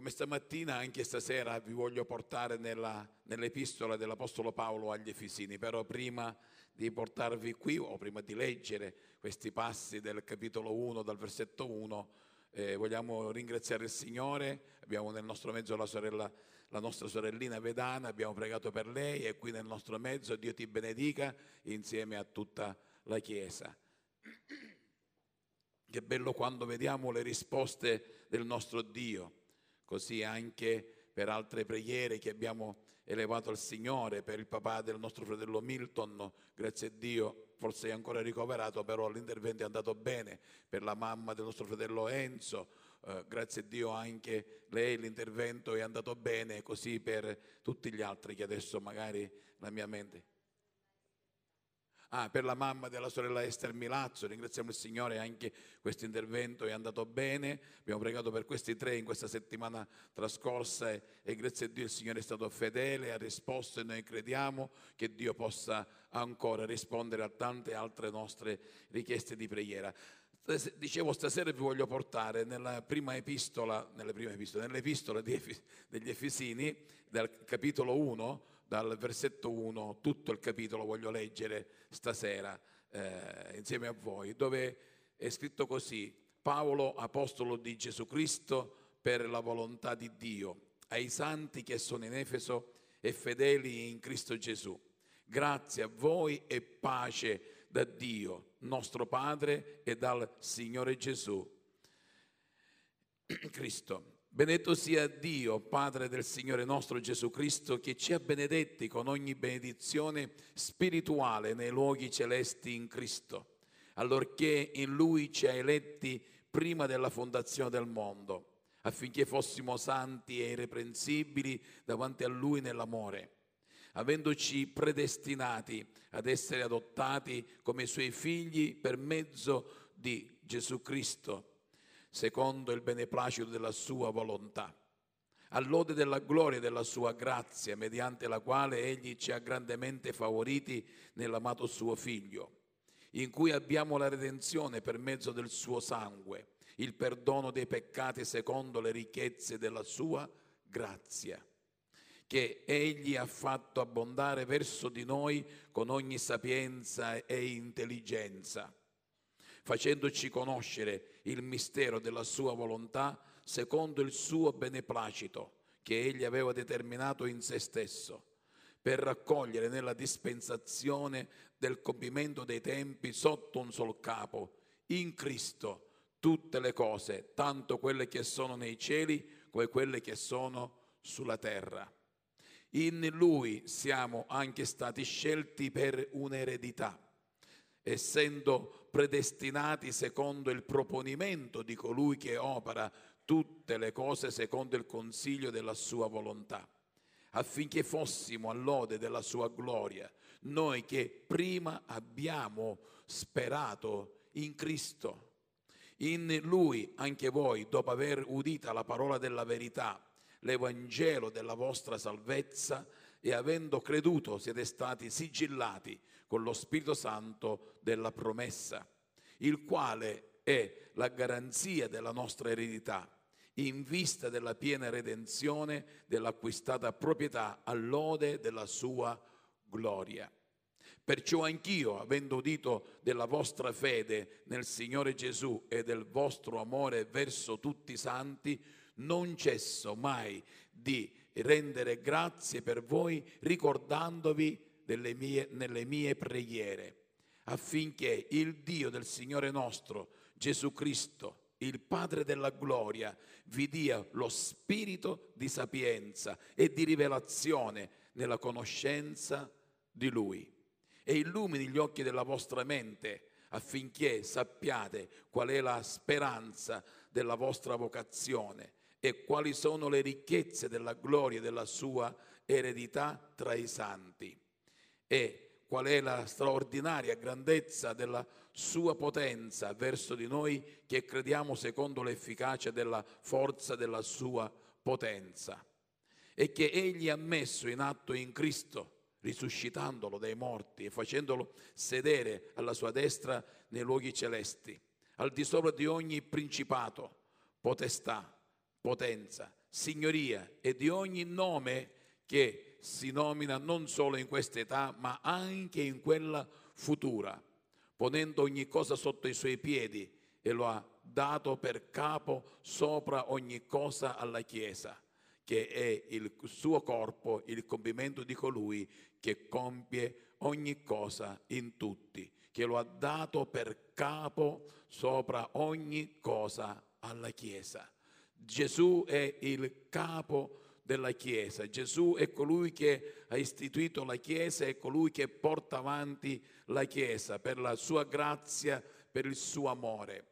Come stamattina, anche stasera vi voglio portare nell'epistola dell'Apostolo Paolo agli Efesini, però prima di portarvi qui, o prima di leggere questi passi del capitolo 1, dal versetto 1, vogliamo ringraziare il Signore. Abbiamo nel nostro mezzo la nostra sorellina Vedana, abbiamo pregato per lei, e qui nel nostro mezzo Dio ti benedica insieme a tutta la Chiesa. Che bello quando vediamo le risposte del nostro Dio, così anche per altre preghiere che abbiamo elevato al Signore, per il papà del nostro fratello Milton, grazie a Dio, forse è ancora ricoverato, però l'intervento è andato bene, per la mamma del nostro fratello Enzo, grazie a Dio anche lei l'intervento è andato bene, così per tutti gli altri che adesso magari la mia mente... Ah, per la mamma della sorella Esther Milazzo, ringraziamo il Signore, anche questo intervento è andato bene, abbiamo pregato per questi tre in questa settimana trascorsa e grazie a Dio il Signore è stato fedele, ha risposto e noi crediamo che Dio possa ancora rispondere a tante altre nostre richieste di preghiera. Dicevo, stasera vi voglio portare nell'epistola degli Efesini, dal capitolo 1, dal versetto 1, tutto il capitolo voglio leggere stasera insieme a voi, dove è scritto così: Paolo, apostolo di Gesù Cristo per la volontà di Dio, ai santi che sono in Efeso e fedeli in Cristo Gesù, grazie a voi e pace da Dio, nostro Padre, e dal Signore Gesù Cristo. Benedetto sia Dio, Padre del Signore nostro Gesù Cristo, che ci ha benedetti con ogni benedizione spirituale nei luoghi celesti in Cristo, allorché in Lui ci ha eletti prima della fondazione del mondo, affinché fossimo santi e irreprensibili davanti a Lui nell'amore, avendoci predestinati ad essere adottati come Suoi figli per mezzo di Gesù Cristo, secondo il beneplacito della sua volontà, all'ode della gloria e della sua grazia, mediante la quale Egli ci ha grandemente favoriti nell'amato suo Figlio, in cui abbiamo la redenzione per mezzo del suo sangue, il perdono dei peccati secondo le ricchezze della sua grazia, che Egli ha fatto abbondare verso di noi con ogni sapienza e intelligenza, facendoci conoscere il mistero della sua volontà secondo il suo beneplacito che Egli aveva determinato in se stesso, per raccogliere nella dispensazione del compimento dei tempi sotto un sol capo, in Cristo, tutte le cose, tanto quelle che sono nei cieli come quelle che sono sulla terra. In Lui siamo anche stati scelti per un'eredità, essendo predestinati secondo il proponimento di colui che opera tutte le cose secondo il consiglio della sua volontà, affinché fossimo all'ode della sua gloria, noi che prima abbiamo sperato in Cristo. In Lui anche voi, dopo aver udita la parola della verità, l'Evangelo della vostra salvezza, e avendo creduto siete stati sigillati con lo Spirito Santo della promessa, il quale è la garanzia della nostra eredità, in vista della piena redenzione dell'acquistata proprietà, all'ode della sua gloria. Perciò anch'io, avendo udito della vostra fede nel Signore Gesù e del vostro amore verso tutti i santi, non cesso mai di rendere grazie per voi, ricordandovi nelle mie preghiere, affinché il Dio del Signore nostro Gesù Cristo, il Padre della gloria, vi dia lo spirito di sapienza e di rivelazione nella conoscenza di Lui, e illumini gli occhi della vostra mente, affinché sappiate qual è la speranza della vostra vocazione e quali sono le ricchezze della gloria della sua eredità tra i santi, e qual è la straordinaria grandezza della sua potenza verso di noi che crediamo secondo l'efficacia della forza della sua potenza, e che Egli ha messo in atto in Cristo, risuscitandolo dai morti e facendolo sedere alla sua destra nei luoghi celesti, al di sopra di ogni principato, potestà, potenza, signoria e di ogni nome che si nomina non solo in questa età, ma anche in quella futura, ponendo ogni cosa sotto i suoi piedi, e lo ha dato per capo sopra ogni cosa alla Chiesa, che è il suo corpo, il compimento di colui che compie ogni cosa in tutti, che lo ha dato per capo sopra ogni cosa alla Chiesa. Gesù è il capo della Chiesa, Gesù è colui che ha istituito la Chiesa, è colui che porta avanti la Chiesa per la sua grazia, per il suo amore.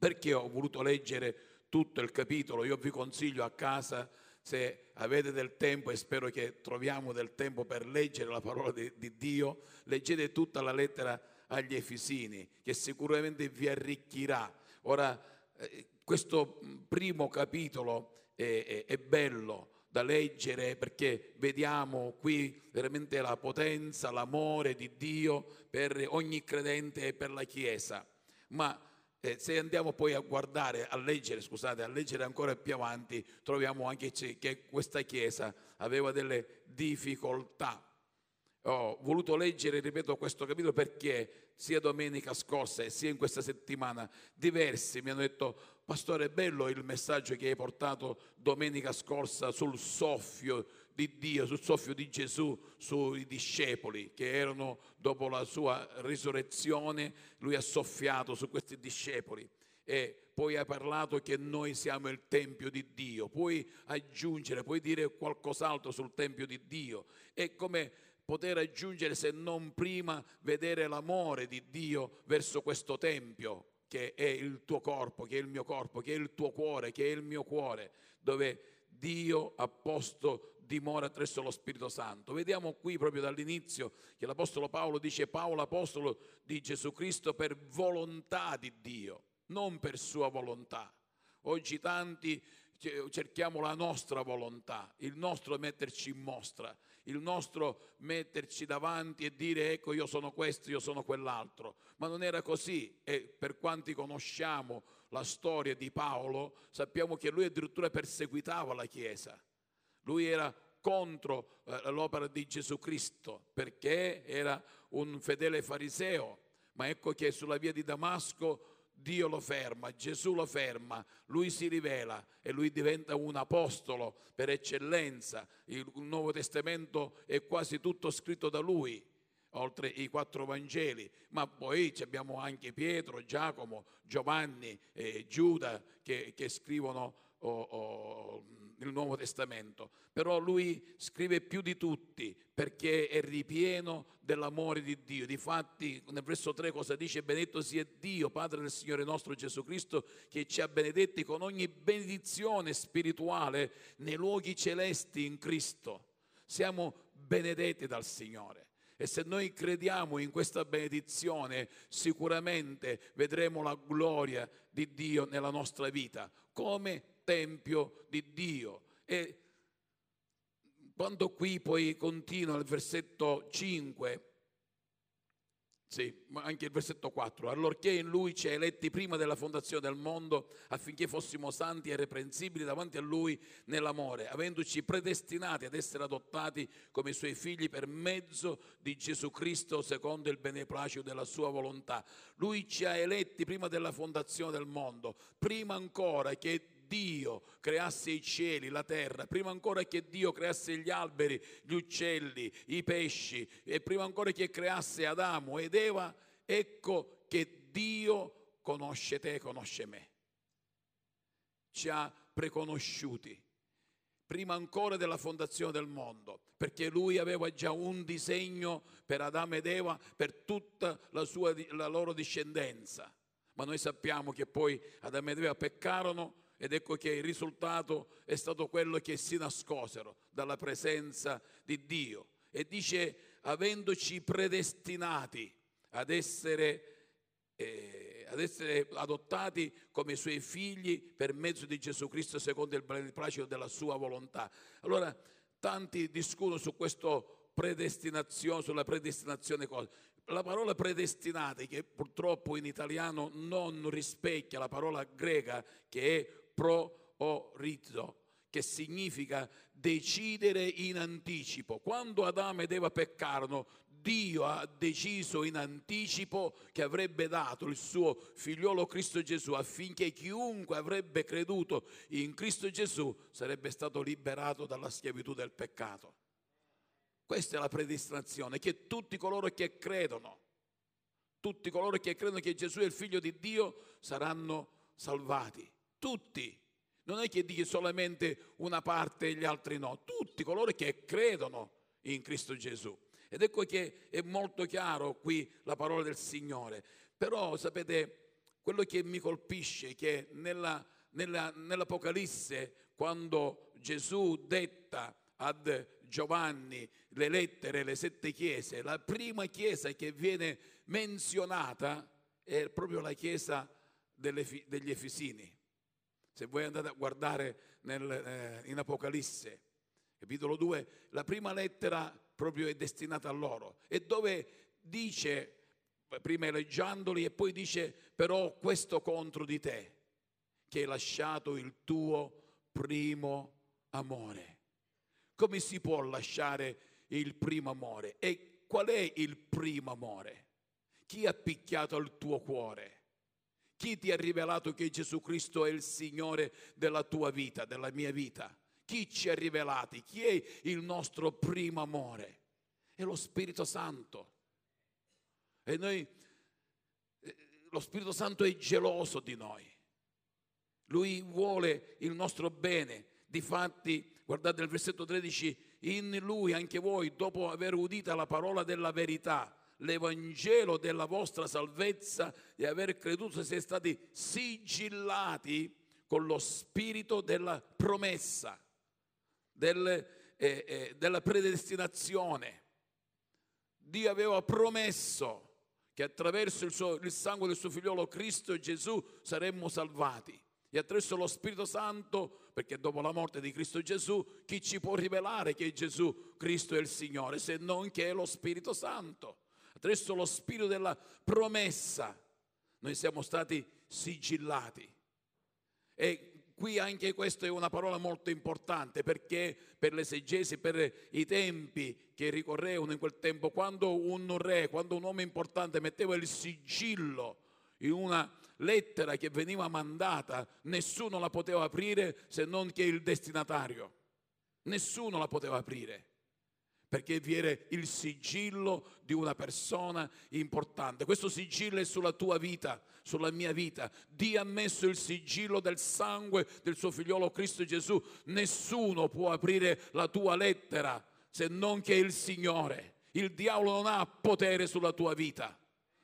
Perché ho voluto leggere tutto il capitolo? Io vi consiglio a casa, se avete del tempo, e spero che troviamo del tempo per leggere la parola di Dio, leggete tutta la lettera agli Efesini, che sicuramente vi arricchirà. Ora, questo primo capitolo è bello da leggere, perché vediamo qui veramente la potenza, l'amore di Dio per ogni credente e per la Chiesa. Ma se andiamo poi a leggere ancora più avanti, troviamo anche che questa Chiesa aveva delle difficoltà. Ho voluto leggere, ripeto, questo capitolo perché sia domenica scorsa e sia in questa settimana diversi mi hanno detto: pastore, è bello il messaggio che hai portato domenica scorsa sul soffio di Dio, sul soffio di Gesù, sui discepoli che erano dopo la sua risurrezione, lui ha soffiato su questi discepoli. E poi hai parlato che noi siamo il Tempio di Dio, puoi aggiungere, puoi dire qualcos'altro sul Tempio di Dio. E come poter aggiungere, se non prima vedere l'amore di Dio verso questo Tempio, che è il tuo corpo, che è il mio corpo, che è il tuo cuore, che è il mio cuore, dove Dio ha posto dimora attraverso lo Spirito Santo. Vediamo qui proprio dall'inizio che l'Apostolo Paolo dice: Paolo, apostolo di Gesù Cristo per volontà di Dio, non per sua volontà. Oggi tanti cerchiamo la nostra volontà, il nostro metterci in mostra, il nostro metterci davanti e dire: ecco, io sono questo, io sono quell'altro. Ma non era così, e per quanti conosciamo la storia di Paolo sappiamo che lui addirittura perseguitava la Chiesa. Lui era contro l'opera di Gesù Cristo perché era un fedele fariseo, ma ecco che sulla via di Damasco Dio lo ferma, Gesù lo ferma, lui si rivela e lui diventa un apostolo per eccellenza. Il Nuovo Testamento è quasi tutto scritto da lui, oltre i 4 Vangeli, ma poi abbiamo anche Pietro, Giacomo, Giovanni e Giuda che scrivono il Nuovo Testamento. Però lui scrive più di tutti perché è ripieno dell'amore di Dio. Difatti nel verso 3 cosa dice? Benedetto sia Dio, Padre del Signore nostro Gesù Cristo, che ci ha benedetti con ogni benedizione spirituale nei luoghi celesti in Cristo. Siamo benedetti dal Signore. E se noi crediamo in questa benedizione, sicuramente vedremo la gloria di Dio nella nostra vita, come Tempio di Dio. E quando qui poi continua il versetto 5, sì, ma anche il versetto 4, allorché in lui ci ha eletti prima della fondazione del mondo, affinché fossimo santi e irreprensibili davanti a lui nell'amore, avendoci predestinati ad essere adottati come i suoi figli per mezzo di Gesù Cristo secondo il beneplacito della sua volontà. Lui ci ha eletti prima della fondazione del mondo, prima ancora che Dio creasse i cieli, la terra, prima ancora che Dio creasse gli alberi, gli uccelli, i pesci, e prima ancora che creasse Adamo ed Eva, ecco che Dio conosce te, conosce me. Ci ha preconosciuti prima ancora della fondazione del mondo, perché lui aveva già un disegno per Adamo ed Eva, per tutta la loro discendenza. Ma noi sappiamo che poi Adamo ed Eva peccarono, ed ecco che il risultato è stato quello che si nascosero dalla presenza di Dio. E dice, avendoci predestinati ad essere adottati come i suoi figli per mezzo di Gesù Cristo secondo il beneplacito della sua volontà. Allora, tanti discutono su questo predestinazione, sulla predestinazione cosa. La parola predestinati, che purtroppo in italiano non rispecchia la parola greca che è proorizo, che significa decidere in anticipo. Quando Adamo ed Eva peccarono, Dio ha deciso in anticipo che avrebbe dato il suo figliolo Cristo Gesù, affinché chiunque avrebbe creduto in Cristo Gesù sarebbe stato liberato dalla schiavitù del peccato. Questa è la predestinazione, che tutti coloro che credono che Gesù è il figlio di Dio saranno salvati. Tutti. Non è che dice solamente una parte e gli altri no. Tutti coloro che credono in Cristo Gesù. Ed ecco che è molto chiaro qui la parola del Signore. Però sapete, quello che mi colpisce è che nell'Apocalisse, quando Gesù detta ad Giovanni le lettere, le 7 chiese, la prima chiesa che viene menzionata è proprio la chiesa degli Efesini. Se voi andate a guardare in Apocalisse, capitolo 2, la prima lettera proprio è destinata a loro, e dove dice, prima eleggiandoli e poi dice: però questo contro di te, che hai lasciato il tuo primo amore. Come si può lasciare il primo amore? E qual è il primo amore? Chi ha picchiato il tuo cuore? Chi ti ha rivelato che Gesù Cristo è il Signore della tua vita, della mia vita? Chi ci ha rivelati? Chi è il nostro primo amore? È lo Spirito Santo. E noi, lo Spirito Santo è geloso di noi. Lui vuole il nostro bene. Difatti, guardate il versetto 13, in Lui anche voi, dopo aver udita la parola della verità, l'Evangelo della vostra salvezza, e aver creduto, siete stati sigillati con lo spirito della promessa, della predestinazione. Dio aveva promesso che attraverso il sangue del suo figliolo Cristo Gesù saremmo salvati. E attraverso lo Spirito Santo, perché dopo la morte di Cristo Gesù, chi ci può rivelare che Gesù Cristo è il Signore, se non che è lo Spirito Santo? Attraverso lo spirito della promessa noi siamo stati sigillati. E qui anche questa è una parola molto importante, perché per l'esegesi, per i tempi che ricorrevano in quel tempo, quando un re, quando un uomo importante metteva il sigillo in una lettera che veniva mandata, nessuno la poteva aprire se non che il destinatario. Nessuno la poteva aprire, perché vi era il sigillo di una persona importante. Questo sigillo è sulla tua vita, sulla mia vita. Dio ha messo il sigillo del sangue del suo figliolo Cristo Gesù. Nessuno può aprire la tua lettera se non che il Signore. Il diavolo non ha potere sulla tua vita,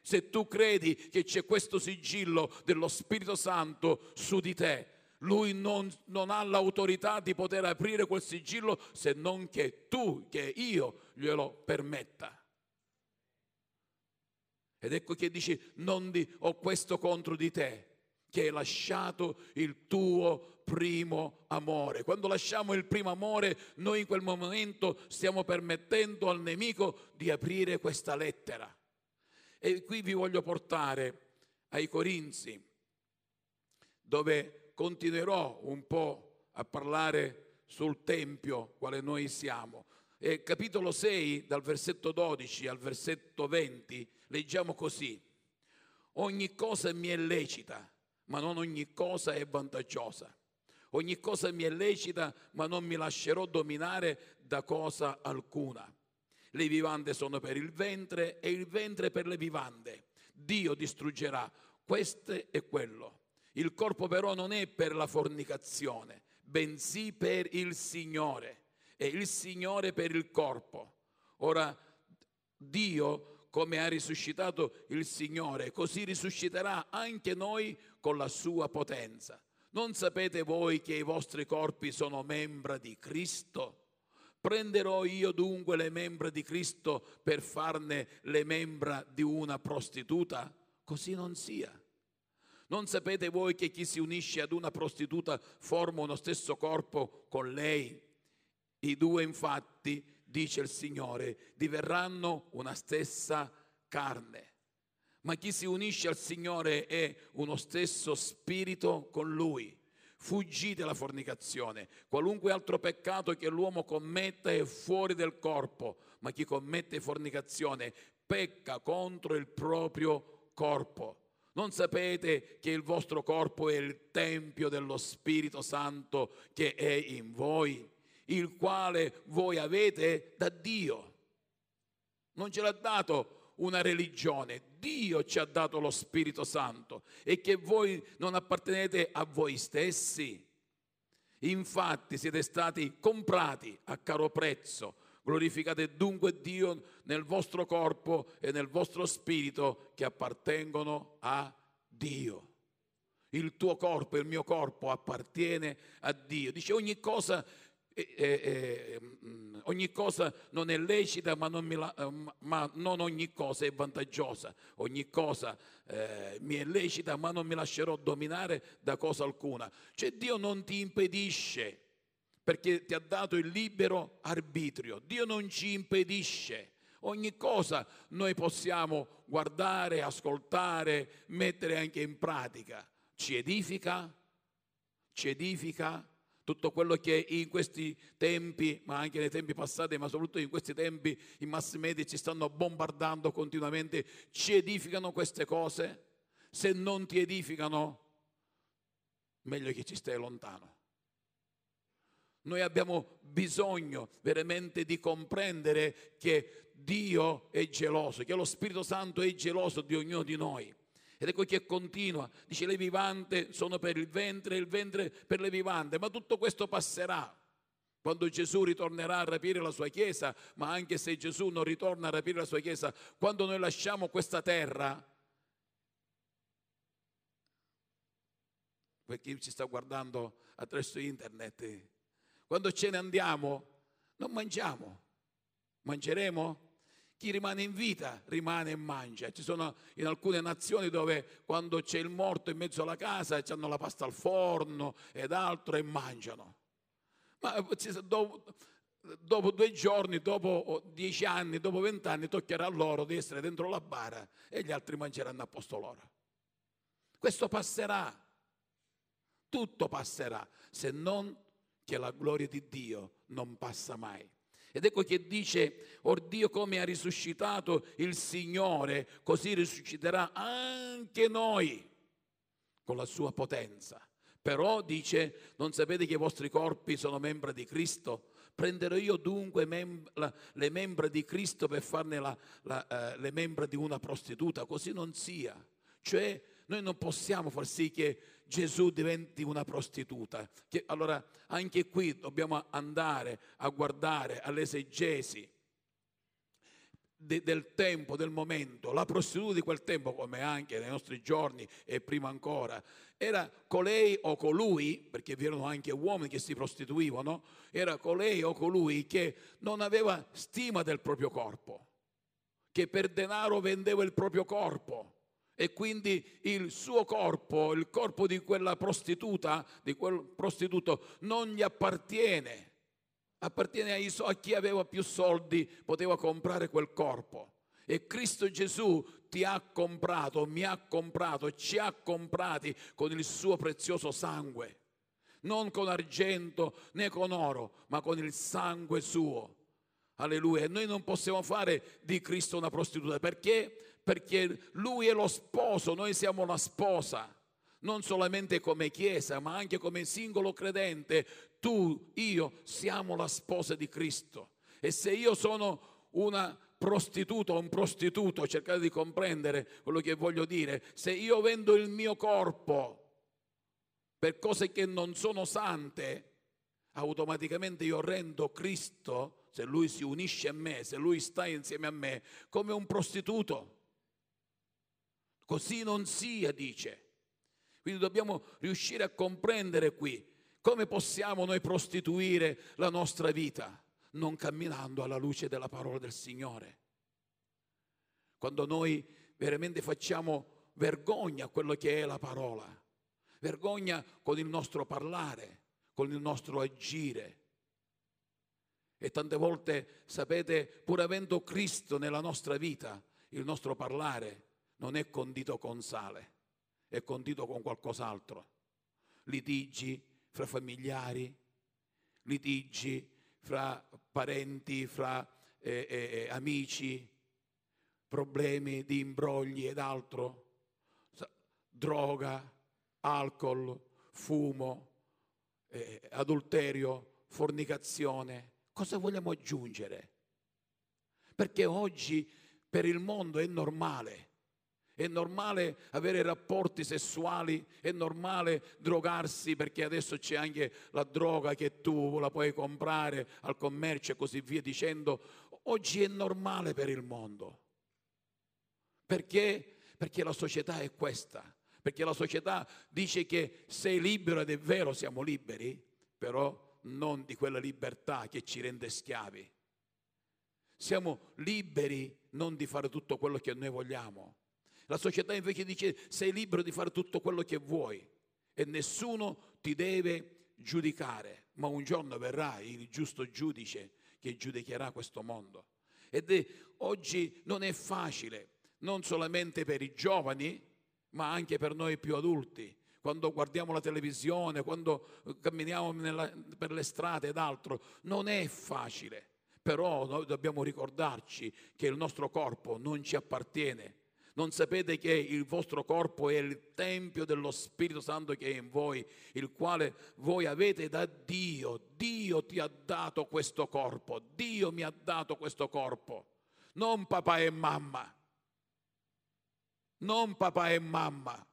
se tu credi che c'è questo sigillo dello Spirito Santo su di te. Lui non ha l'autorità di poter aprire quel sigillo se non che tu, che io, glielo permetta. Ed ecco che dici: non ho questo contro di te, che hai lasciato il tuo primo amore. Quando lasciamo il primo amore, noi in quel momento stiamo permettendo al nemico di aprire questa lettera. E qui vi voglio portare ai Corinzi, dove continuerò un po' a parlare sul Tempio quale noi siamo. E capitolo 6, dal versetto 12 al versetto 20, leggiamo così: ogni cosa mi è lecita, ma non ogni cosa è vantaggiosa. Ogni cosa mi è lecita, ma non mi lascerò dominare da cosa alcuna. Le vivande sono per il ventre e il ventre per le vivande. Dio distruggerà questo e quello. Il corpo però non è per la fornicazione, bensì per il Signore, e il Signore per il corpo. Ora Dio, come ha risuscitato il Signore, così risusciterà anche noi con la sua potenza. Non sapete voi che i vostri corpi sono membra di Cristo? Prenderò io dunque le membra di Cristo per farne le membra di una prostituta? Così non sia. Non sapete voi che chi si unisce ad una prostituta forma uno stesso corpo con lei? I due infatti, dice il Signore, diverranno una stessa carne. Ma chi si unisce al Signore è uno stesso spirito con Lui. Fuggite la fornicazione. Qualunque altro peccato che l'uomo commetta è fuori del corpo, ma chi commette fornicazione pecca contro il proprio corpo. Non sapete che il vostro corpo è il tempio dello Spirito Santo che è in voi, il quale voi avete da Dio. Non ce l'ha dato una religione, Dio ci ha dato lo Spirito Santo, e che voi non appartenete a voi stessi. Infatti siete stati comprati a caro prezzo. Glorificate dunque Dio nel vostro corpo e nel vostro spirito che appartengono a Dio. Il tuo corpo e il mio corpo appartiene a Dio. Dice ogni cosa non è lecita, ma non ogni cosa è vantaggiosa. Ogni cosa mi è lecita, ma non mi lascerò dominare da cosa alcuna. Cioè Dio non ti impedisce, perché ti ha dato il libero arbitrio. Dio non ci impedisce. Ogni cosa noi possiamo guardare, ascoltare, mettere anche in pratica. Ci edifica. Tutto quello che in questi tempi, ma anche nei tempi passati, ma soprattutto in questi tempi, i mass media ci stanno bombardando continuamente. Ci edificano queste cose? Se non ti edificano, meglio che ci stai lontano. Noi abbiamo bisogno veramente di comprendere che Dio è geloso, che lo Spirito Santo è geloso di ognuno di noi. Ed ecco che continua, dice: le vivande sono per il ventre per le vivande, ma tutto questo passerà quando Gesù ritornerà a rapire la sua Chiesa. Ma anche se Gesù non ritorna a rapire la sua Chiesa, quando noi lasciamo questa terra, per chi ci sta guardando attraverso internet, quando ce ne andiamo, non mangiamo. Mangeremo? Chi rimane in vita rimane e mangia. Ci sono in alcune nazioni dove quando c'è il morto in mezzo alla casa hanno la pasta al forno ed altro e mangiano. Ma dopo 2 giorni, dopo 10 anni, dopo 20 anni toccherà a loro di essere dentro la bara e gli altri mangeranno a posto loro. Questo passerà. Tutto passerà, se non che la gloria di Dio non passa mai. Ed ecco che dice: or Dio come ha risuscitato il Signore, così risusciterà anche noi con la sua potenza. Però dice: non sapete che i vostri corpi sono membra di Cristo? Prenderò io dunque le membra di Cristo per farne le membra di una prostituta? Così non sia. Cioè noi non possiamo far sì che Gesù diventi una prostituta. Allora anche qui dobbiamo andare a guardare all'esegesi del tempo, del momento. La prostituta di quel tempo, come anche nei nostri giorni e prima ancora, era colei o colui, perché vi erano anche uomini che si prostituivano, era colei o colui che non aveva stima del proprio corpo, che per denaro vendeva il proprio corpo. E quindi il suo corpo, il corpo di quella prostituta, di quel prostituto, non gli appartiene. Appartiene a chi aveva più soldi, poteva comprare quel corpo. E Cristo Gesù ti ha comprato, mi ha comprato, ci ha comprati con il suo prezioso sangue. Non con argento né con oro, ma con il sangue suo. Alleluia. E noi non possiamo fare di Cristo una prostituta. Perché? Perché Lui è lo sposo, noi siamo la sposa, non solamente come Chiesa, ma anche come singolo credente. Tu, io, siamo la sposa di Cristo. E se io sono una prostituta o un prostituto, cercate di comprendere quello che voglio dire, se io vendo il mio corpo per cose che non sono sante, automaticamente io rendo Cristo, se Lui si unisce a me, se Lui sta insieme a me, come un prostituto. Così non sia, dice. Quindi dobbiamo riuscire a comprendere qui come possiamo noi prostituire la nostra vita, non camminando alla luce della parola del Signore. Quando noi veramente facciamo vergogna a quello che è la parola, vergogna con il nostro parlare, con il nostro agire. E tante volte, sapete, pur avendo Cristo nella nostra vita, il nostro parlare non è condito con sale, è condito con qualcos'altro. Litigi, fra familiari, litigi fra parenti, fra amici, problemi di imbrogli ed altro, droga, alcol, fumo, adulterio, fornicazione. Cosa vogliamo aggiungere? Perché oggi per il mondo è normale. È normale avere rapporti sessuali, è normale drogarsi, perché adesso c'è anche la droga che tu la puoi comprare al commercio e così via dicendo. Oggi è normale per il mondo. Perché? Perché la società è questa. Perché la società dice che sei libero, ed è vero, siamo liberi, però non di quella libertà che ci rende schiavi. Siamo liberi non di fare tutto quello che noi vogliamo. La società invece dice sei libero di fare tutto quello che vuoi e nessuno ti deve giudicare, ma un giorno verrà il giusto giudice che giudicherà questo mondo. Ed è, oggi non è facile, non solamente per i giovani, ma anche per noi più adulti. Quando guardiamo la televisione, quando camminiamo per le strade ed altro, non è facile. Però noi dobbiamo ricordarci che il nostro corpo non ci appartiene. Non sapete che il vostro corpo è il tempio dello Spirito Santo che è in voi, il quale voi avete da Dio. Dio ti ha dato questo corpo. Dio mi ha dato questo corpo. Non papà e mamma. Non papà e mamma.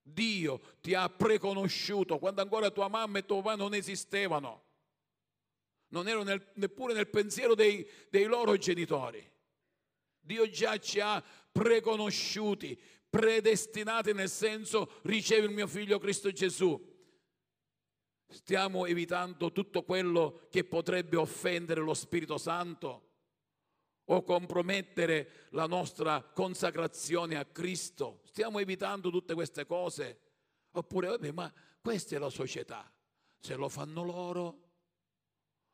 Dio ti ha preconosciuto quando ancora tua mamma e tuo papà non esistevano. Non ero neppure nel pensiero dei loro genitori. Dio già ci ha preconosciuti, predestinati, nel senso ricevi il mio figlio Cristo Gesù. Stiamo evitando tutto quello che potrebbe offendere lo Spirito Santo o compromettere la nostra consacrazione a Cristo. Stiamo evitando tutte queste cose. Oppure, vabbè, ma questa è la società. Se lo fanno loro,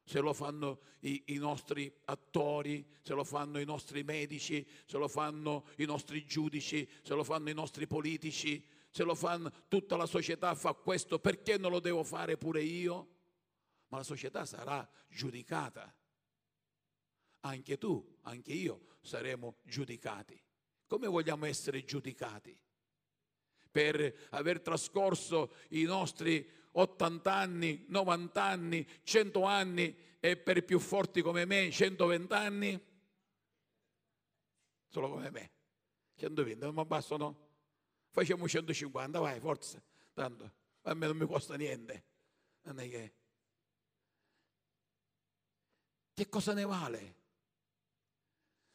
se lo fanno i nostri attori, se lo fanno i nostri medici, se lo fanno i nostri giudici, se lo fanno i nostri politici, se lo fanno tutta la società, fa questo, perché non lo devo fare pure io? Ma la società sarà giudicata. Anche tu, anche io saremo giudicati. Come vogliamo essere giudicati? Per aver trascorso i nostri 80 anni, 90 anni, 100 anni e per i più forti come me 120 anni? Solo come me. 120, ma bastano? Facciamo 150, vai, forza. Tanto, a me non mi costa niente. Non è che cosa ne vale?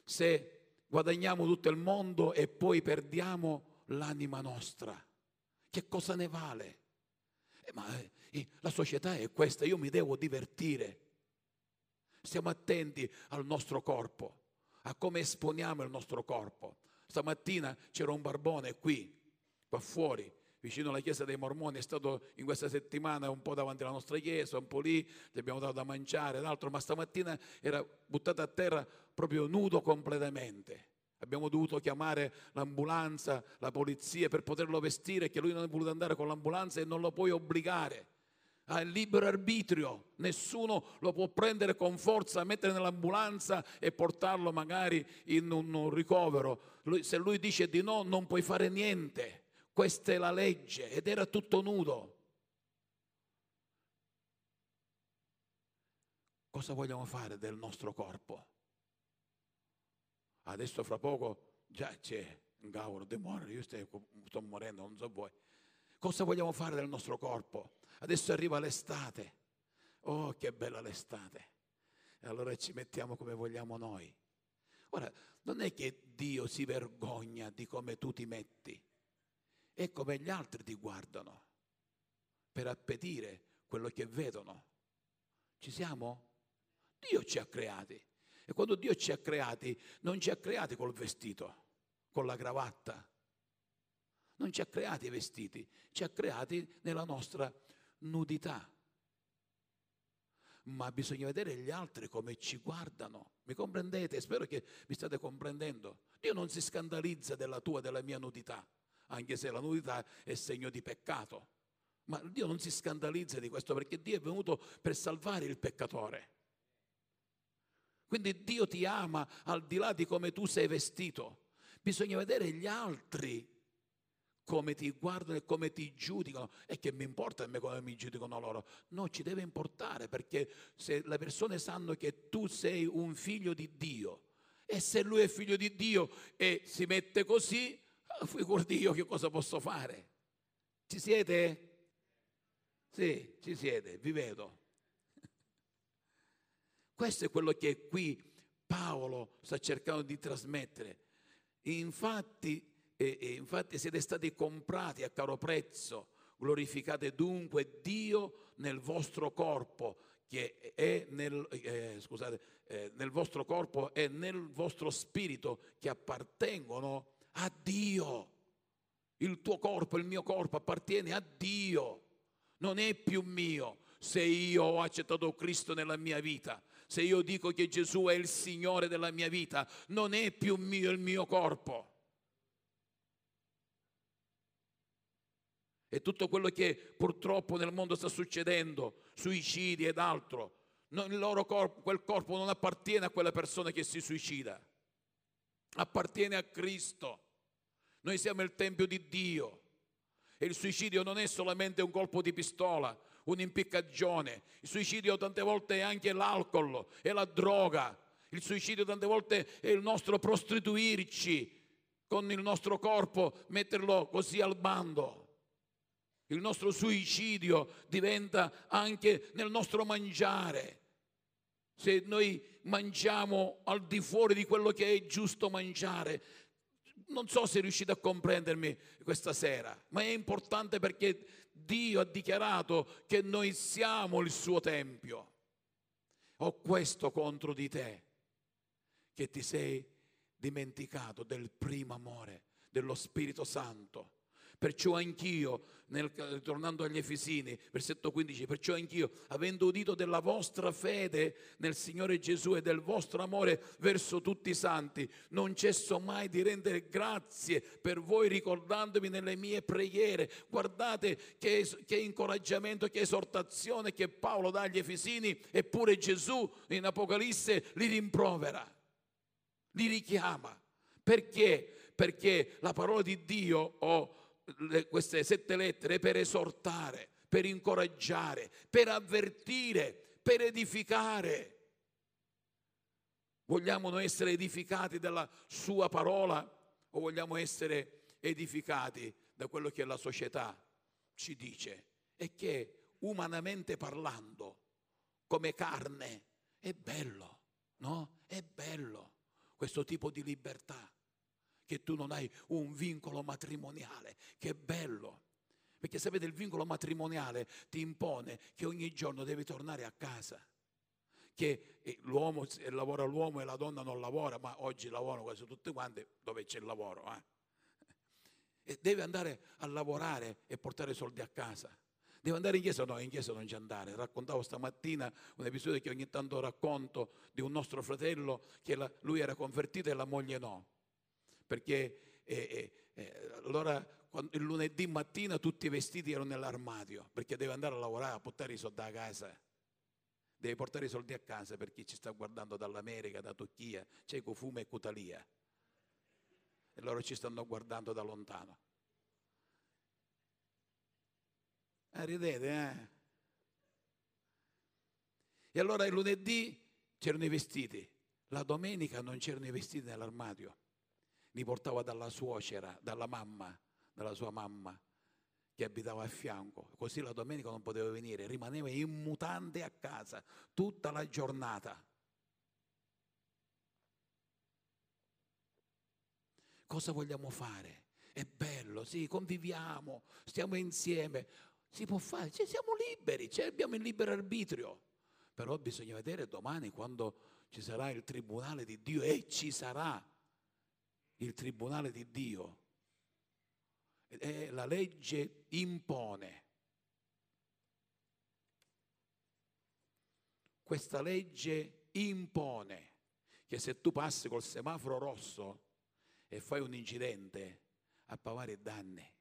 Se guadagniamo tutto il mondo e poi perdiamo l'anima nostra, che cosa ne vale? Ma la società è questa, io mi devo divertire. Stiamo attenti al nostro corpo, a come esponiamo il nostro corpo. Stamattina c'era un barbone qua fuori, vicino alla chiesa dei Mormoni. È stato in questa settimana un po' davanti alla nostra chiesa, un po' lì, gli abbiamo dato da mangiare ed altro, ma stamattina era buttato a terra proprio nudo completamente. Abbiamo dovuto chiamare l'ambulanza, la polizia per poterlo vestire, che lui non è voluto andare con l'ambulanza e non lo puoi obbligare. Ha il libero arbitrio, nessuno lo può prendere con forza, mettere nell'ambulanza e portarlo magari in un ricovero. Se lui dice di no, non puoi fare niente. Questa è la legge ed era tutto nudo. Cosa vogliamo fare del nostro corpo? Adesso fra poco già c'è un cavolo di morire, io sto morendo, non so voi. Cosa vogliamo fare del nostro corpo? Adesso arriva l'estate. Oh, che bella l'estate. E allora ci mettiamo come vogliamo noi. Ora, non è che Dio si vergogna di come tu ti metti, è come gli altri ti guardano, per appetire quello che vedono. Ci siamo? Dio ci ha creati. E quando Dio ci ha creati, non ci ha creati col vestito, con la cravatta. Non ci ha creati i vestiti, ci ha creati nella nostra nudità. Ma bisogna vedere gli altri come ci guardano. Mi comprendete? Spero che mi state comprendendo. Dio non si scandalizza della tua e della mia nudità, anche se la nudità è segno di peccato. Ma Dio non si scandalizza di questo, perché Dio è venuto per salvare il peccatore. Quindi Dio ti ama al di là di come tu sei vestito. Bisogna vedere gli altri come ti guardano e come ti giudicano. E che mi importa a me come mi giudicano loro? No, ci deve importare, perché se le persone sanno che tu sei un figlio di Dio, e se lui è figlio di Dio e si mette così, figurati io che cosa posso fare. Ci siete? Sì, ci siete, vi vedo. Questo è quello che qui Paolo sta cercando di trasmettere. Infatti siete stati comprati a caro prezzo, glorificate dunque Dio nel vostro corpo, che è nel vostro corpo e nel vostro spirito, che appartengono a Dio. Il tuo corpo, il mio corpo appartiene a Dio, non è più mio. Se io ho accettato Cristo nella mia vita, se io dico che Gesù è il Signore della mia vita, non è più mio il mio corpo. E tutto quello che purtroppo nel mondo sta succedendo, suicidi ed altro, il loro corpo, quel corpo non appartiene a quella persona che si suicida, appartiene a Cristo. Noi siamo il Tempio di Dio, e il suicidio non è solamente un colpo di pistola, un'impiccagione. Il suicidio tante volte è anche l'alcol, è la droga. Il suicidio tante volte è il nostro prostituirci con il nostro corpo, metterlo così al bando. Il nostro suicidio diventa anche nel nostro mangiare. Se noi mangiamo al di fuori di quello che è giusto mangiare, non so se riuscite a comprendermi questa sera, ma è importante, perché Dio ha dichiarato che noi siamo il suo tempio. Ho questo contro di te, che ti sei dimenticato del primo amore, dello Spirito Santo. Perciò anch'io, tornando agli Efesini, versetto 15, perciò anch'io, avendo udito della vostra fede nel Signore Gesù e del vostro amore verso tutti i santi, non cesso mai di rendere grazie per voi, ricordandomi nelle mie preghiere. Guardate che incoraggiamento, che esortazione che Paolo dà agli Efesini, eppure Gesù in Apocalisse li rimprovera, li richiama. Perché? Perché la parola di Dio, queste 7 lettere, per esortare, per incoraggiare, per avvertire, per edificare. Vogliamo noi essere edificati dalla sua parola, o vogliamo essere edificati da quello che la società ci dice? E che, umanamente parlando, come carne, è bello, no? È bello questo tipo di libertà, che tu non hai un vincolo matrimoniale. Che bello, perché sapete, il vincolo matrimoniale ti impone che ogni giorno devi tornare a casa, che l'uomo lavora, l'uomo e la donna non lavora, ma oggi lavorano quasi tutte quante dove c'è il lavoro, e deve andare a lavorare e portare soldi a casa. Devo andare in chiesa? No, in chiesa non c'è andare. Raccontavo stamattina un episodio che ogni tanto racconto, di un nostro fratello che lui era convertito e la moglie no. Perché allora il lunedì mattina tutti i vestiti erano nell'armadio, perché deve andare a lavorare, a portare i soldi a casa. Deve portare i soldi a casa, per chi ci sta guardando dall'America, da Turchia, c'è Cofume e Cutalia, e loro ci stanno guardando da lontano. Ridete, eh? E allora il lunedì c'erano i vestiti, la domenica non c'erano i vestiti nell'armadio. Li portava dalla suocera, dalla sua mamma che abitava a fianco. Così la domenica non poteva venire, rimaneva in mutande a casa tutta la giornata. Cosa vogliamo fare? È bello, sì, conviviamo, stiamo insieme, si può fare, cioè, siamo liberi, cioè, abbiamo il libero arbitrio. Però bisogna vedere domani, quando ci sarà il tribunale di Dio, e ci sarà il tribunale di Dio, e la legge impone. Questa legge impone che se tu passi col semaforo rosso e fai un incidente, a pagare danni.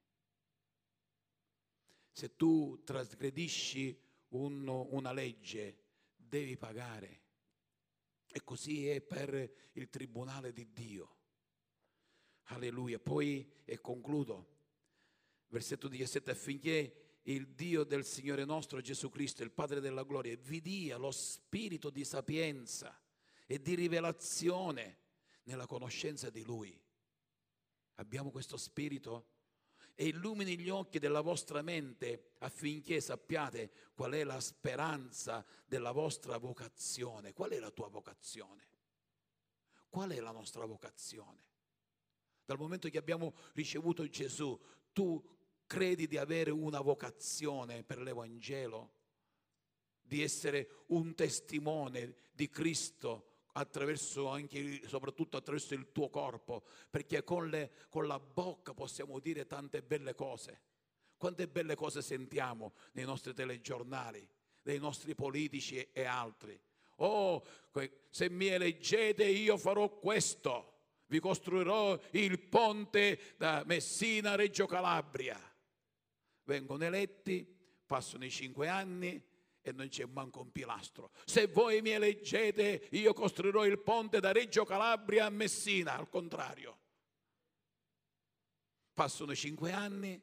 Se tu trasgredisci una legge, devi pagare. E così è per il tribunale di Dio. Alleluia. Poi, e concludo, versetto 17, affinché il Dio del Signore nostro Gesù Cristo, il Padre della gloria, vi dia lo spirito di sapienza e di rivelazione nella conoscenza di Lui. Abbiamo questo spirito? E illumini gli occhi della vostra mente affinché sappiate qual è la speranza della vostra vocazione. Qual è la tua vocazione? Qual è la nostra vocazione? Dal momento che abbiamo ricevuto Gesù, tu credi di avere una vocazione per l'Evangelo? Di essere un testimone di Cristo? Attraverso anche, soprattutto attraverso il tuo corpo, perché con la bocca possiamo dire tante belle cose. Quante belle cose sentiamo nei nostri telegiornali, dei nostri politici e altri. Oh, se mi eleggete io farò questo, vi costruirò il ponte da Messina a Reggio Calabria. Vengono eletti, passano i 5 anni, e non c'è manco un pilastro. Se voi mi eleggete, io costruirò il ponte da Reggio Calabria a Messina, al contrario. Passano 5 anni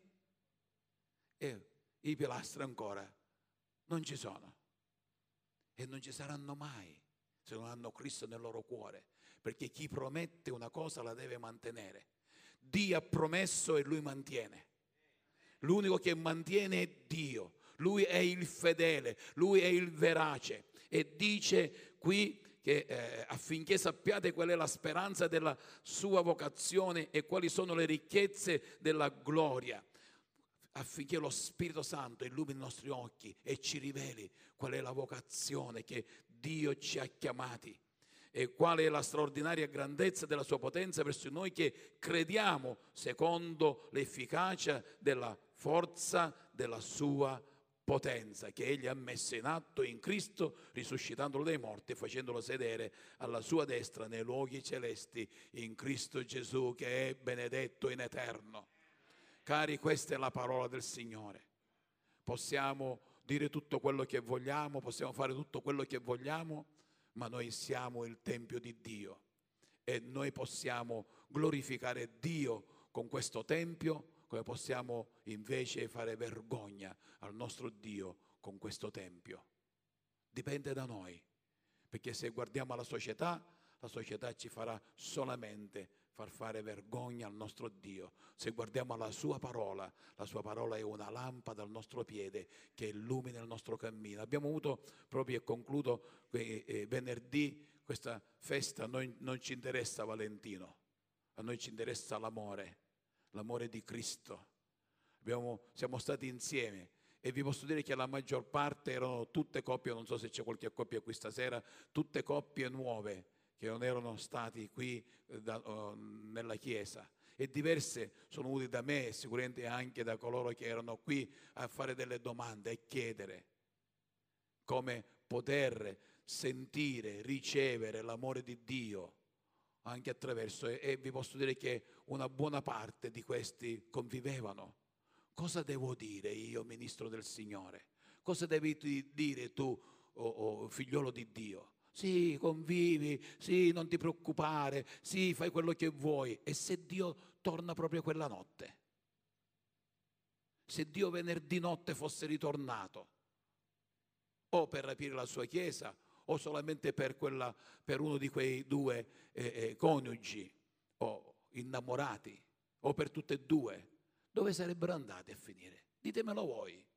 e i pilastri ancora non ci sono. E non ci saranno mai se non hanno Cristo nel loro cuore, perché chi promette una cosa la deve mantenere. Dio ha promesso e Lui mantiene. L'unico che mantiene è Dio. Lui è il fedele, Lui è il verace, e dice qui che affinché sappiate qual è la speranza della sua vocazione e quali sono le ricchezze della gloria, affinché lo Spirito Santo illumini i nostri occhi e ci riveli qual è la vocazione che Dio ci ha chiamati e qual è la straordinaria grandezza della sua potenza verso noi che crediamo secondo l'efficacia della forza della sua potenza che Egli ha messo in atto in Cristo, risuscitandolo dai morti e facendolo sedere alla sua destra nei luoghi celesti in Cristo Gesù, che è benedetto in eterno. Cari, questa è la parola del Signore. Possiamo dire tutto quello che vogliamo, possiamo fare tutto quello che vogliamo, ma noi siamo il Tempio di Dio e noi possiamo glorificare Dio con questo Tempio, come possiamo invece fare vergogna al nostro Dio con questo Tempio. Dipende da noi, perché se guardiamo alla società, la società ci farà solamente far fare vergogna al nostro Dio. Se guardiamo alla sua parola, la sua parola è una lampada al nostro piede che illumina il nostro cammino. Abbiamo avuto, proprio e concludo, venerdì questa festa. Non ci interessa Valentino, a noi ci interessa l'amore. L'amore di Cristo. Siamo stati insieme e vi posso dire che la maggior parte erano tutte coppie, non so se c'è qualche coppia qui stasera, tutte coppie nuove che non erano stati qui nella chiesa, e diverse sono venute da me e sicuramente anche da coloro che erano qui a fare delle domande e chiedere come poter sentire, ricevere l'amore di Dio anche attraverso, e vi posso dire che una buona parte di questi convivevano. Cosa devo dire io, ministro del Signore? Cosa devi dire tu, figliolo di Dio? Sì, convivi, sì, non ti preoccupare, sì, fai quello che vuoi. E se Dio torna proprio quella notte? Se Dio venerdì notte fosse ritornato, o per rapire la sua chiesa, o solamente per uno di quei due coniugi o innamorati, o per tutte e due, dove sarebbero andati a finire? Ditemelo voi.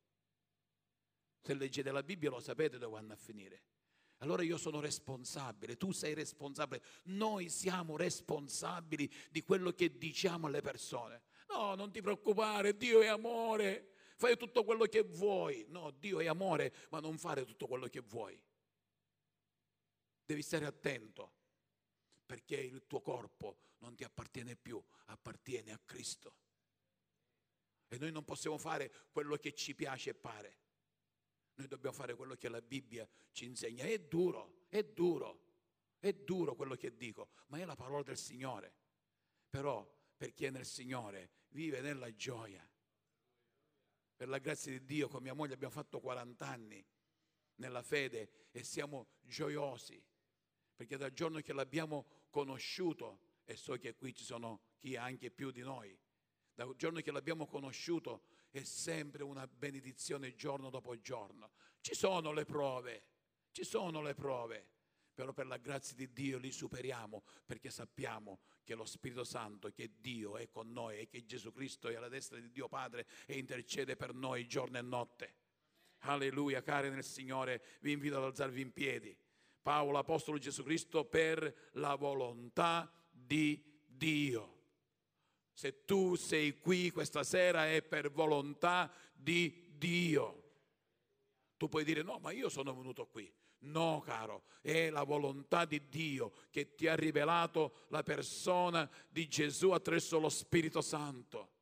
Se leggete la Bibbia lo sapete dove vanno a finire. Allora io sono responsabile, tu sei responsabile, noi siamo responsabili di quello che diciamo alle persone. No, non ti preoccupare, Dio è amore, fai tutto quello che vuoi. No, Dio è amore, ma non fare tutto quello che vuoi. Devi stare attento, perché il tuo corpo non ti appartiene più, appartiene a Cristo. E noi non possiamo fare quello che ci piace e pare. Noi dobbiamo fare quello che la Bibbia ci insegna. È duro quello che dico, ma è la parola del Signore. Però per chi è nel Signore vive nella gioia. Per la grazia di Dio con mia moglie abbiamo fatto 40 anni nella fede e siamo gioiosi, perché dal giorno che l'abbiamo conosciuto, e so che qui ci sono chi ha anche più di noi, dal giorno che l'abbiamo conosciuto è sempre una benedizione giorno dopo giorno. Ci sono le prove, però per la grazia di Dio li superiamo, perché sappiamo che lo Spirito Santo, che Dio è con noi e che Gesù Cristo è alla destra di Dio Padre e intercede per noi giorno e notte. Alleluia, cari nel Signore, vi invito ad alzarvi in piedi. Paolo, apostolo Gesù Cristo, per la volontà di Dio. Se tu sei qui questa sera è per volontà di Dio. Tu puoi dire: no, ma io sono venuto qui. No, caro, è la volontà di Dio che ti ha rivelato la persona di Gesù attraverso lo Spirito Santo.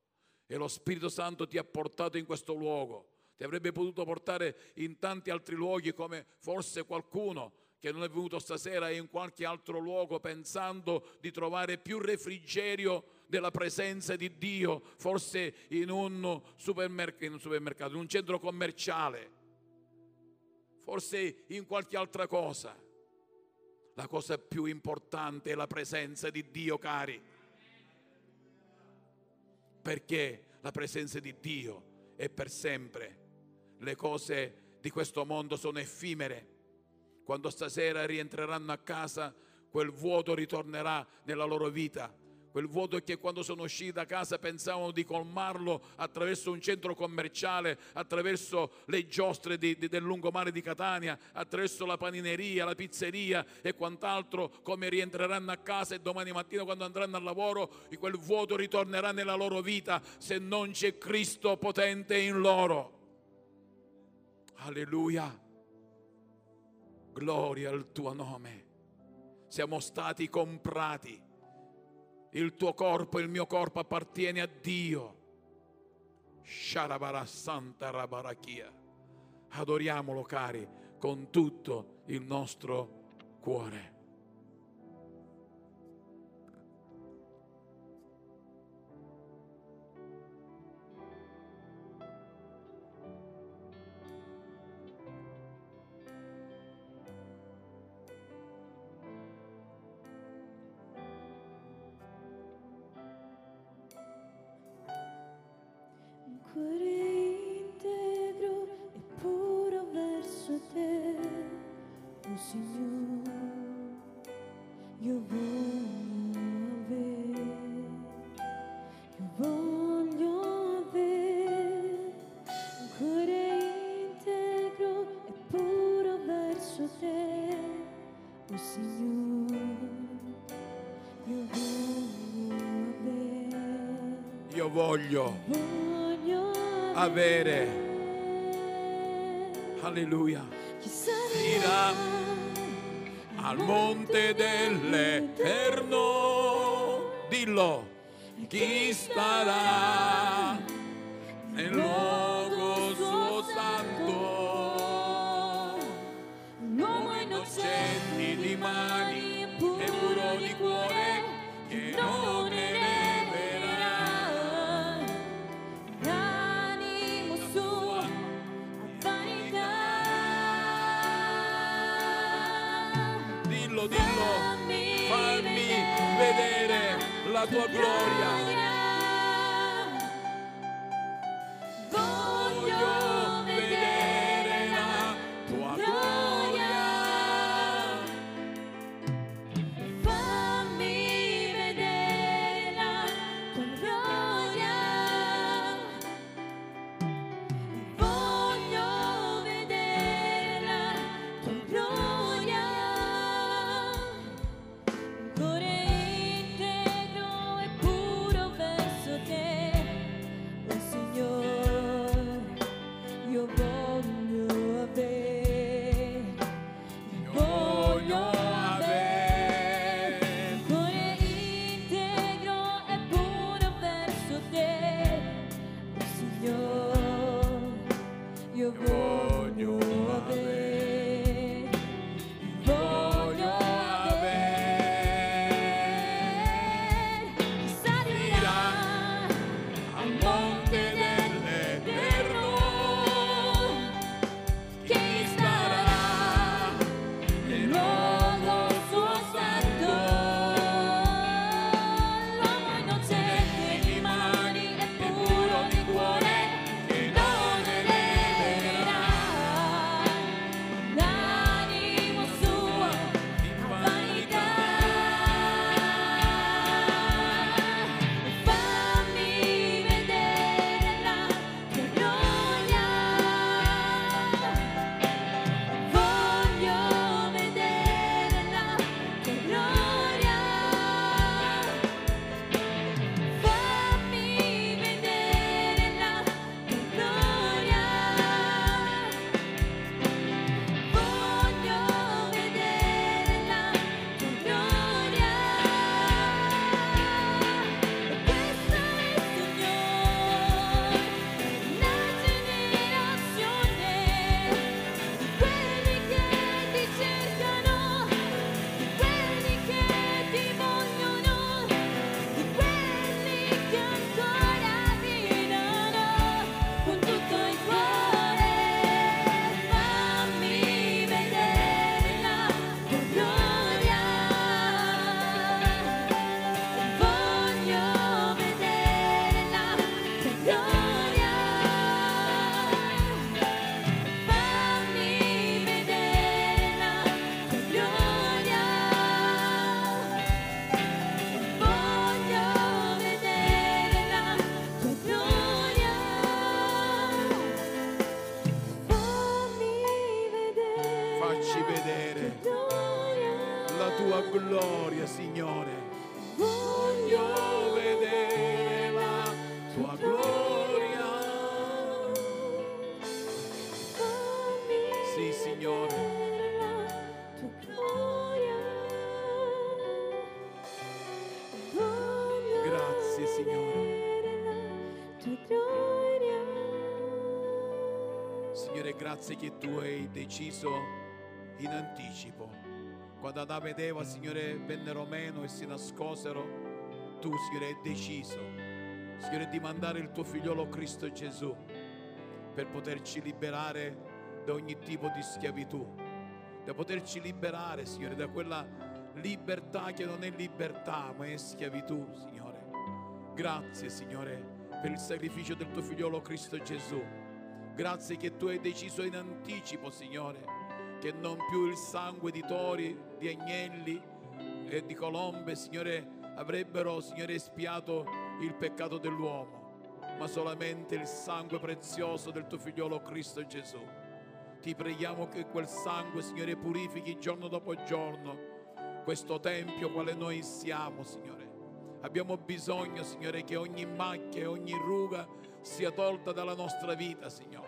E lo Spirito Santo ti ha portato in questo luogo. Ti avrebbe potuto portare in tanti altri luoghi, come forse qualcuno che non è venuto stasera in qualche altro luogo pensando di trovare più refrigerio della presenza di Dio, forse in un centro commerciale, forse in qualche altra cosa. La cosa più importante è la presenza di Dio, cari, perché la presenza di Dio è per sempre. Le cose di questo mondo sono effimere. Quando stasera rientreranno a casa, quel vuoto ritornerà nella loro vita. Quel vuoto che quando sono usciti da casa pensavano di colmarlo attraverso un centro commerciale, attraverso le giostre del lungomare di Catania, attraverso la panineria, la pizzeria e quant'altro. Come rientreranno a casa e domani mattina quando andranno al lavoro, quel vuoto ritornerà nella loro vita se non c'è Cristo potente in loro. Alleluia, gloria al tuo nome. Siamo stati comprati. Il tuo corpo e il mio corpo appartiene a Dio. Sharabara Santa Rabarakia. Adoriamolo, cari, con tutto il nostro cuore. Voglio avere, alleluia, dirà al monte dell'Eterno, dillo, chi starà nel luogo suo santo, un uomo innocente di mani e puro di cuore, che non è la tua gloria. Voglio vedere la tua gloria. Fammi vedere la tua gloria. Voglio vedere la tua gloria. Corre. Integro e puro vero. Signore. Voglio vedere la tua gloria. Sì, Signore. Grazie, Signore. Signore, grazie che tu hai deciso in anticipo, quando Adamo ed Eva, Signore, vennero meno e si nascosero, tu, Signore, hai deciso, Signore, di mandare il tuo figliolo Cristo Gesù per poterci liberare da ogni tipo di schiavitù, da poterci liberare, Signore, da quella libertà che non è libertà ma è schiavitù, Signore. Grazie, Signore, per il sacrificio del tuo figliolo Cristo Gesù. Grazie che tu hai deciso in anticipo, Signore, che non più il sangue di tori, di agnelli e di colombe, Signore, avrebbero, Signore, espiato il peccato dell'uomo, ma solamente il sangue prezioso del tuo figliolo Cristo Gesù. Ti preghiamo che quel sangue, Signore, purifichi giorno dopo giorno questo tempio quale noi siamo, Signore. Abbiamo bisogno, Signore, che ogni macchia e ogni ruga sia tolta dalla nostra vita, Signore.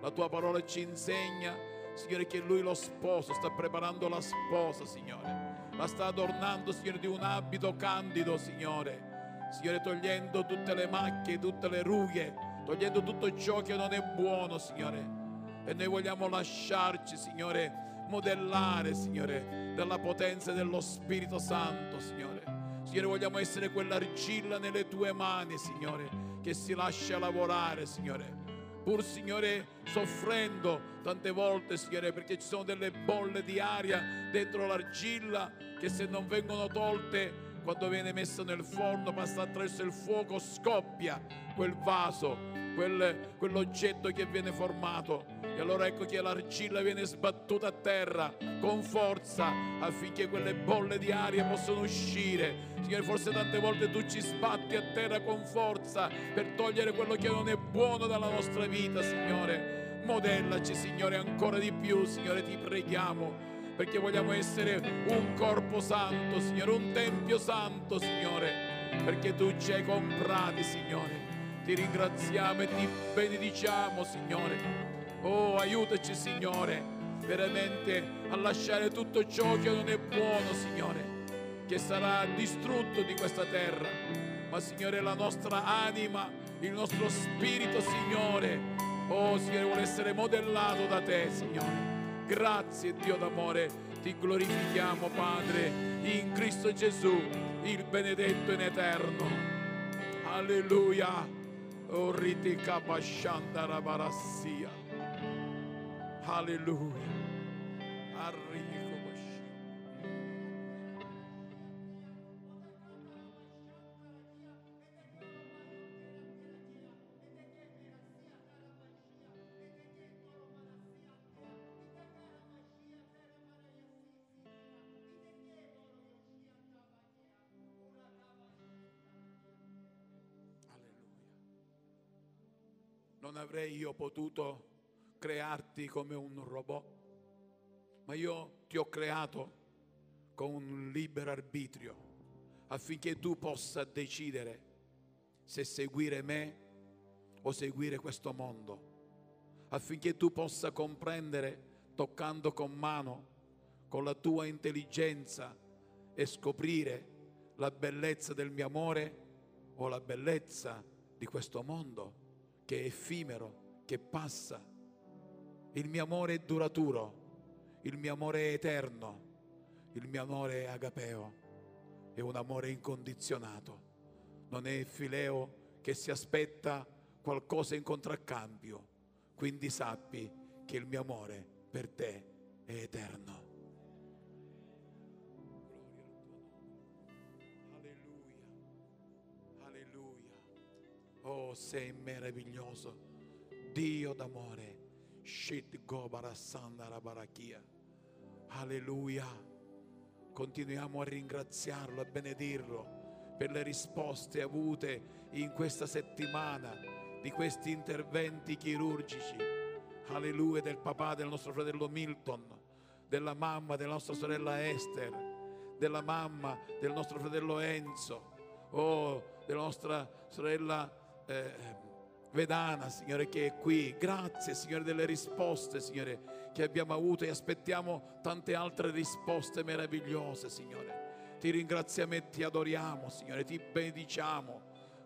La tua parola ci insegna, Signore, che Lui, lo sposo, sta preparando la sposa, Signore. La sta adornando, Signore, di un abito candido, Signore. Signore, togliendo tutte le macchie, tutte le rughe, togliendo tutto ciò che non è buono, Signore. E noi vogliamo lasciarci, Signore, modellare, Signore, dalla potenza dello Spirito Santo, Signore. Signore, vogliamo essere quell'argilla nelle tue mani, Signore, che si lascia lavorare, Signore. Pur, Signore, soffrendo tante volte, Signore, perché ci sono delle bolle di aria dentro l'argilla che, se non vengono tolte, quando viene messo nel forno, passa attraverso il fuoco, scoppia quel vaso, quell'oggetto che viene formato. E allora ecco che l'argilla viene sbattuta a terra con forza affinché quelle bolle di aria possano uscire. Signore, forse tante volte tu ci sbatti a terra con forza per togliere quello che non è buono dalla nostra vita, Signore. Modellaci, Signore, ancora di più, Signore, ti preghiamo, perché vogliamo essere un corpo santo, Signore, un tempio santo, Signore, perché tu ci hai comprati, Signore. Ti ringraziamo e ti benediciamo, Signore. Oh, aiutaci, Signore, veramente a lasciare tutto ciò che non è buono, Signore, che sarà distrutto di questa terra. Ma, Signore, la nostra anima, il nostro spirito, Signore, oh, Signore, vuole essere modellato da te, Signore. Grazie, Dio d'amore, ti glorifichiamo, Padre, in Cristo Gesù, il benedetto in eterno. Alleluia. Alleluia. Arriva. Non avrei io potuto crearti come un robot, ma io ti ho creato con un libero arbitrio affinché tu possa decidere se seguire me o seguire questo mondo, affinché tu possa comprendere, toccando con mano, con la tua intelligenza, e scoprire la bellezza del mio amore o la bellezza di questo mondo, che è effimero, che passa. Il mio amore è duraturo, il mio amore è eterno, il mio amore è agapeo, è un amore incondizionato, non è fileo che si aspetta qualcosa in contraccambio. Quindi sappi che il mio amore per te è eterno. Oh, sei meraviglioso, Dio d'amore. Alleluia. Continuiamo a ringraziarlo, a benedirlo per le risposte avute in questa settimana, di questi interventi chirurgici. Alleluia, del papà del nostro fratello Milton, della mamma della nostra sorella Esther, della mamma, del nostro fratello Enzo, oh, della nostra sorella Vedana, Signore, che è qui. Grazie, Signore, delle risposte, Signore, che abbiamo avuto, e aspettiamo tante altre risposte meravigliose, Signore. Ti ringraziamo e ti adoriamo, Signore, ti benediciamo.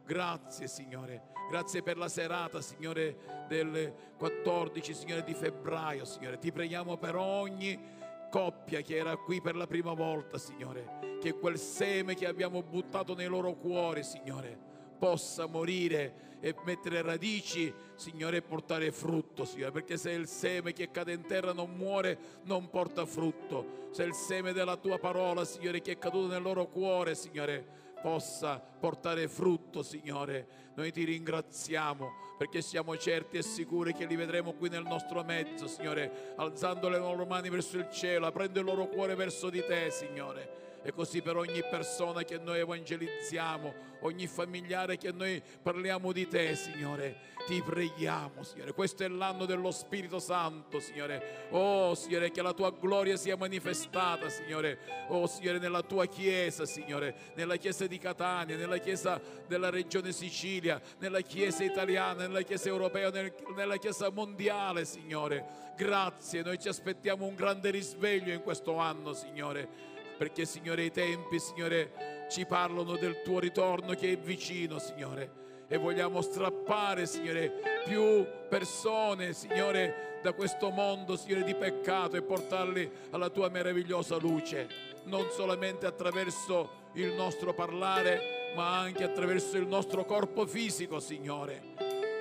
Grazie, Signore, grazie per la serata, Signore, del 14, Signore, di febbraio, Signore. Ti preghiamo per ogni coppia che era qui per la prima volta, Signore, che quel seme che abbiamo buttato nei loro cuori, Signore, possa morire e mettere radici, Signore, e portare frutto, Signore, perché se il seme che cade in terra non muore, non porta frutto. Se il seme della Tua parola, Signore, che è caduto nel loro cuore, Signore, possa portare frutto, Signore, noi ti ringraziamo, perché siamo certi e sicuri che li vedremo qui nel nostro mezzo, Signore, alzando le loro mani verso il cielo, aprendo il loro cuore verso di Te, Signore. E così per ogni persona che noi evangelizziamo, ogni familiare che noi parliamo di Te, Signore, ti preghiamo, Signore. Questo è l'anno dello Spirito Santo, Signore. Oh, Signore, che la Tua gloria sia manifestata, Signore. Oh, Signore, nella Tua Chiesa, Signore, nella Chiesa di Catania, nella Chiesa della Regione Sicilia, nella Chiesa italiana, nella Chiesa europea, nella Chiesa mondiale, Signore. Grazie, noi ci aspettiamo un grande risveglio in questo anno, Signore. Perché, Signore, i tempi, Signore, ci parlano del Tuo ritorno che è vicino, Signore. E vogliamo strappare, Signore, più persone, Signore, da questo mondo, Signore, di peccato, e portarli alla Tua meravigliosa luce. Non solamente attraverso il nostro parlare, ma anche attraverso il nostro corpo fisico, Signore.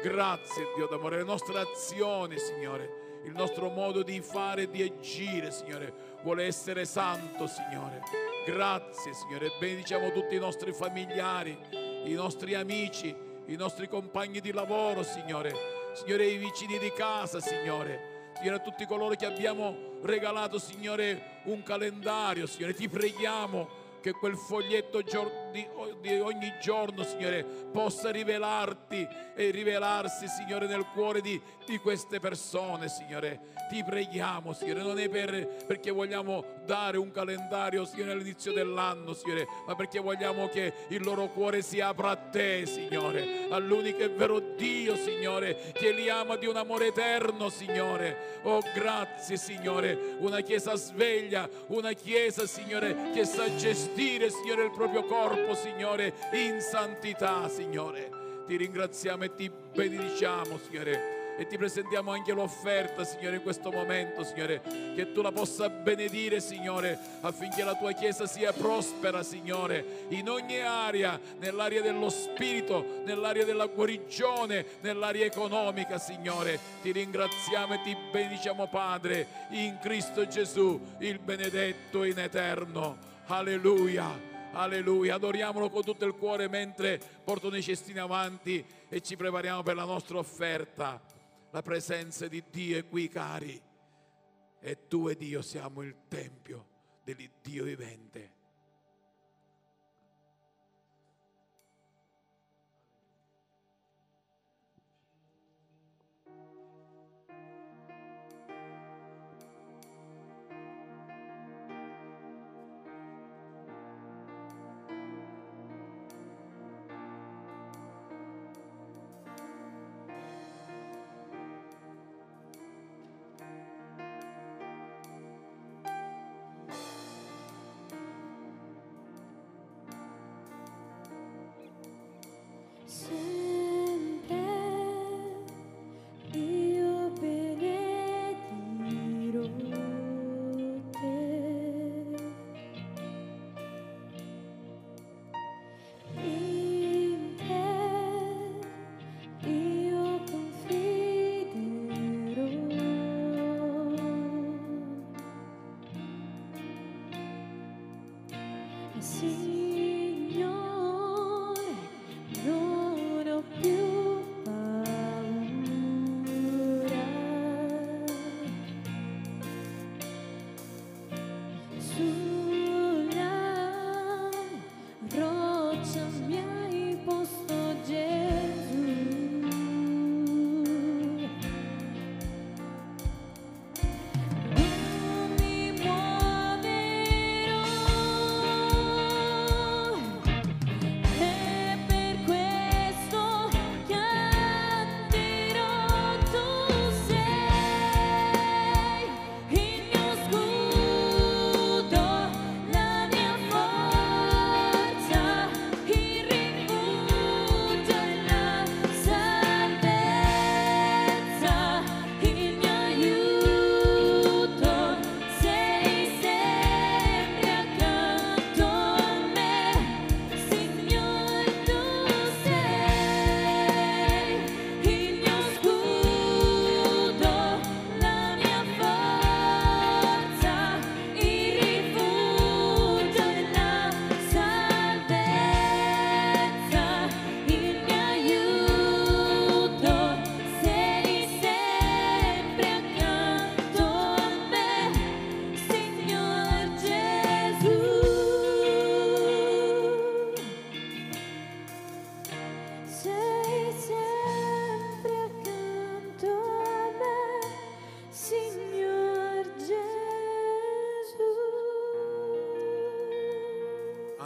Grazie, Dio d'amore, le nostre azioni, Signore. Il nostro modo di fare e di agire, Signore, vuole essere santo, Signore. Grazie, Signore. Benediciamo tutti i nostri familiari, i nostri amici, i nostri compagni di lavoro, Signore. Signore, i vicini di casa, Signore. Signore, a tutti coloro che abbiamo regalato, Signore, un calendario, Signore. Ti preghiamo che quel foglietto di ogni giorno, Signore, possa rivelarti e rivelarsi, Signore, nel cuore di queste persone, Signore. Ti preghiamo, Signore, non è perché vogliamo dare un calendario, Signore, all'inizio dell'anno, Signore, ma perché vogliamo che il loro cuore si apra a Te, Signore, all'unico e vero Dio, Signore, che li ama di un amore eterno, Signore. Oh, grazie, Signore, una Chiesa sveglia, una Chiesa, Signore, che sa gestire, Signore, il proprio corpo, Signore, in santità, Signore. Ti ringraziamo e ti benediciamo, Signore, e ti presentiamo anche l'offerta, Signore, in questo momento, Signore, che Tu la possa benedire, Signore, affinché la Tua Chiesa sia prospera, Signore, in ogni area, nell'area dello spirito, nell'area della guarigione, nell'area economica, Signore. Ti ringraziamo e ti benediciamo, Padre, in Cristo Gesù, il benedetto in eterno. Alleluia, alleluia, adoriamolo con tutto il cuore mentre portano i cestini avanti e ci prepariamo per la nostra offerta. La presenza di Dio è qui, cari, e Tu e Dio siamo il Tempio dell'Iddio vivente.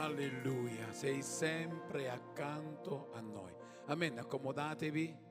Alleluia, sei sempre accanto a noi. Amen, accomodatevi.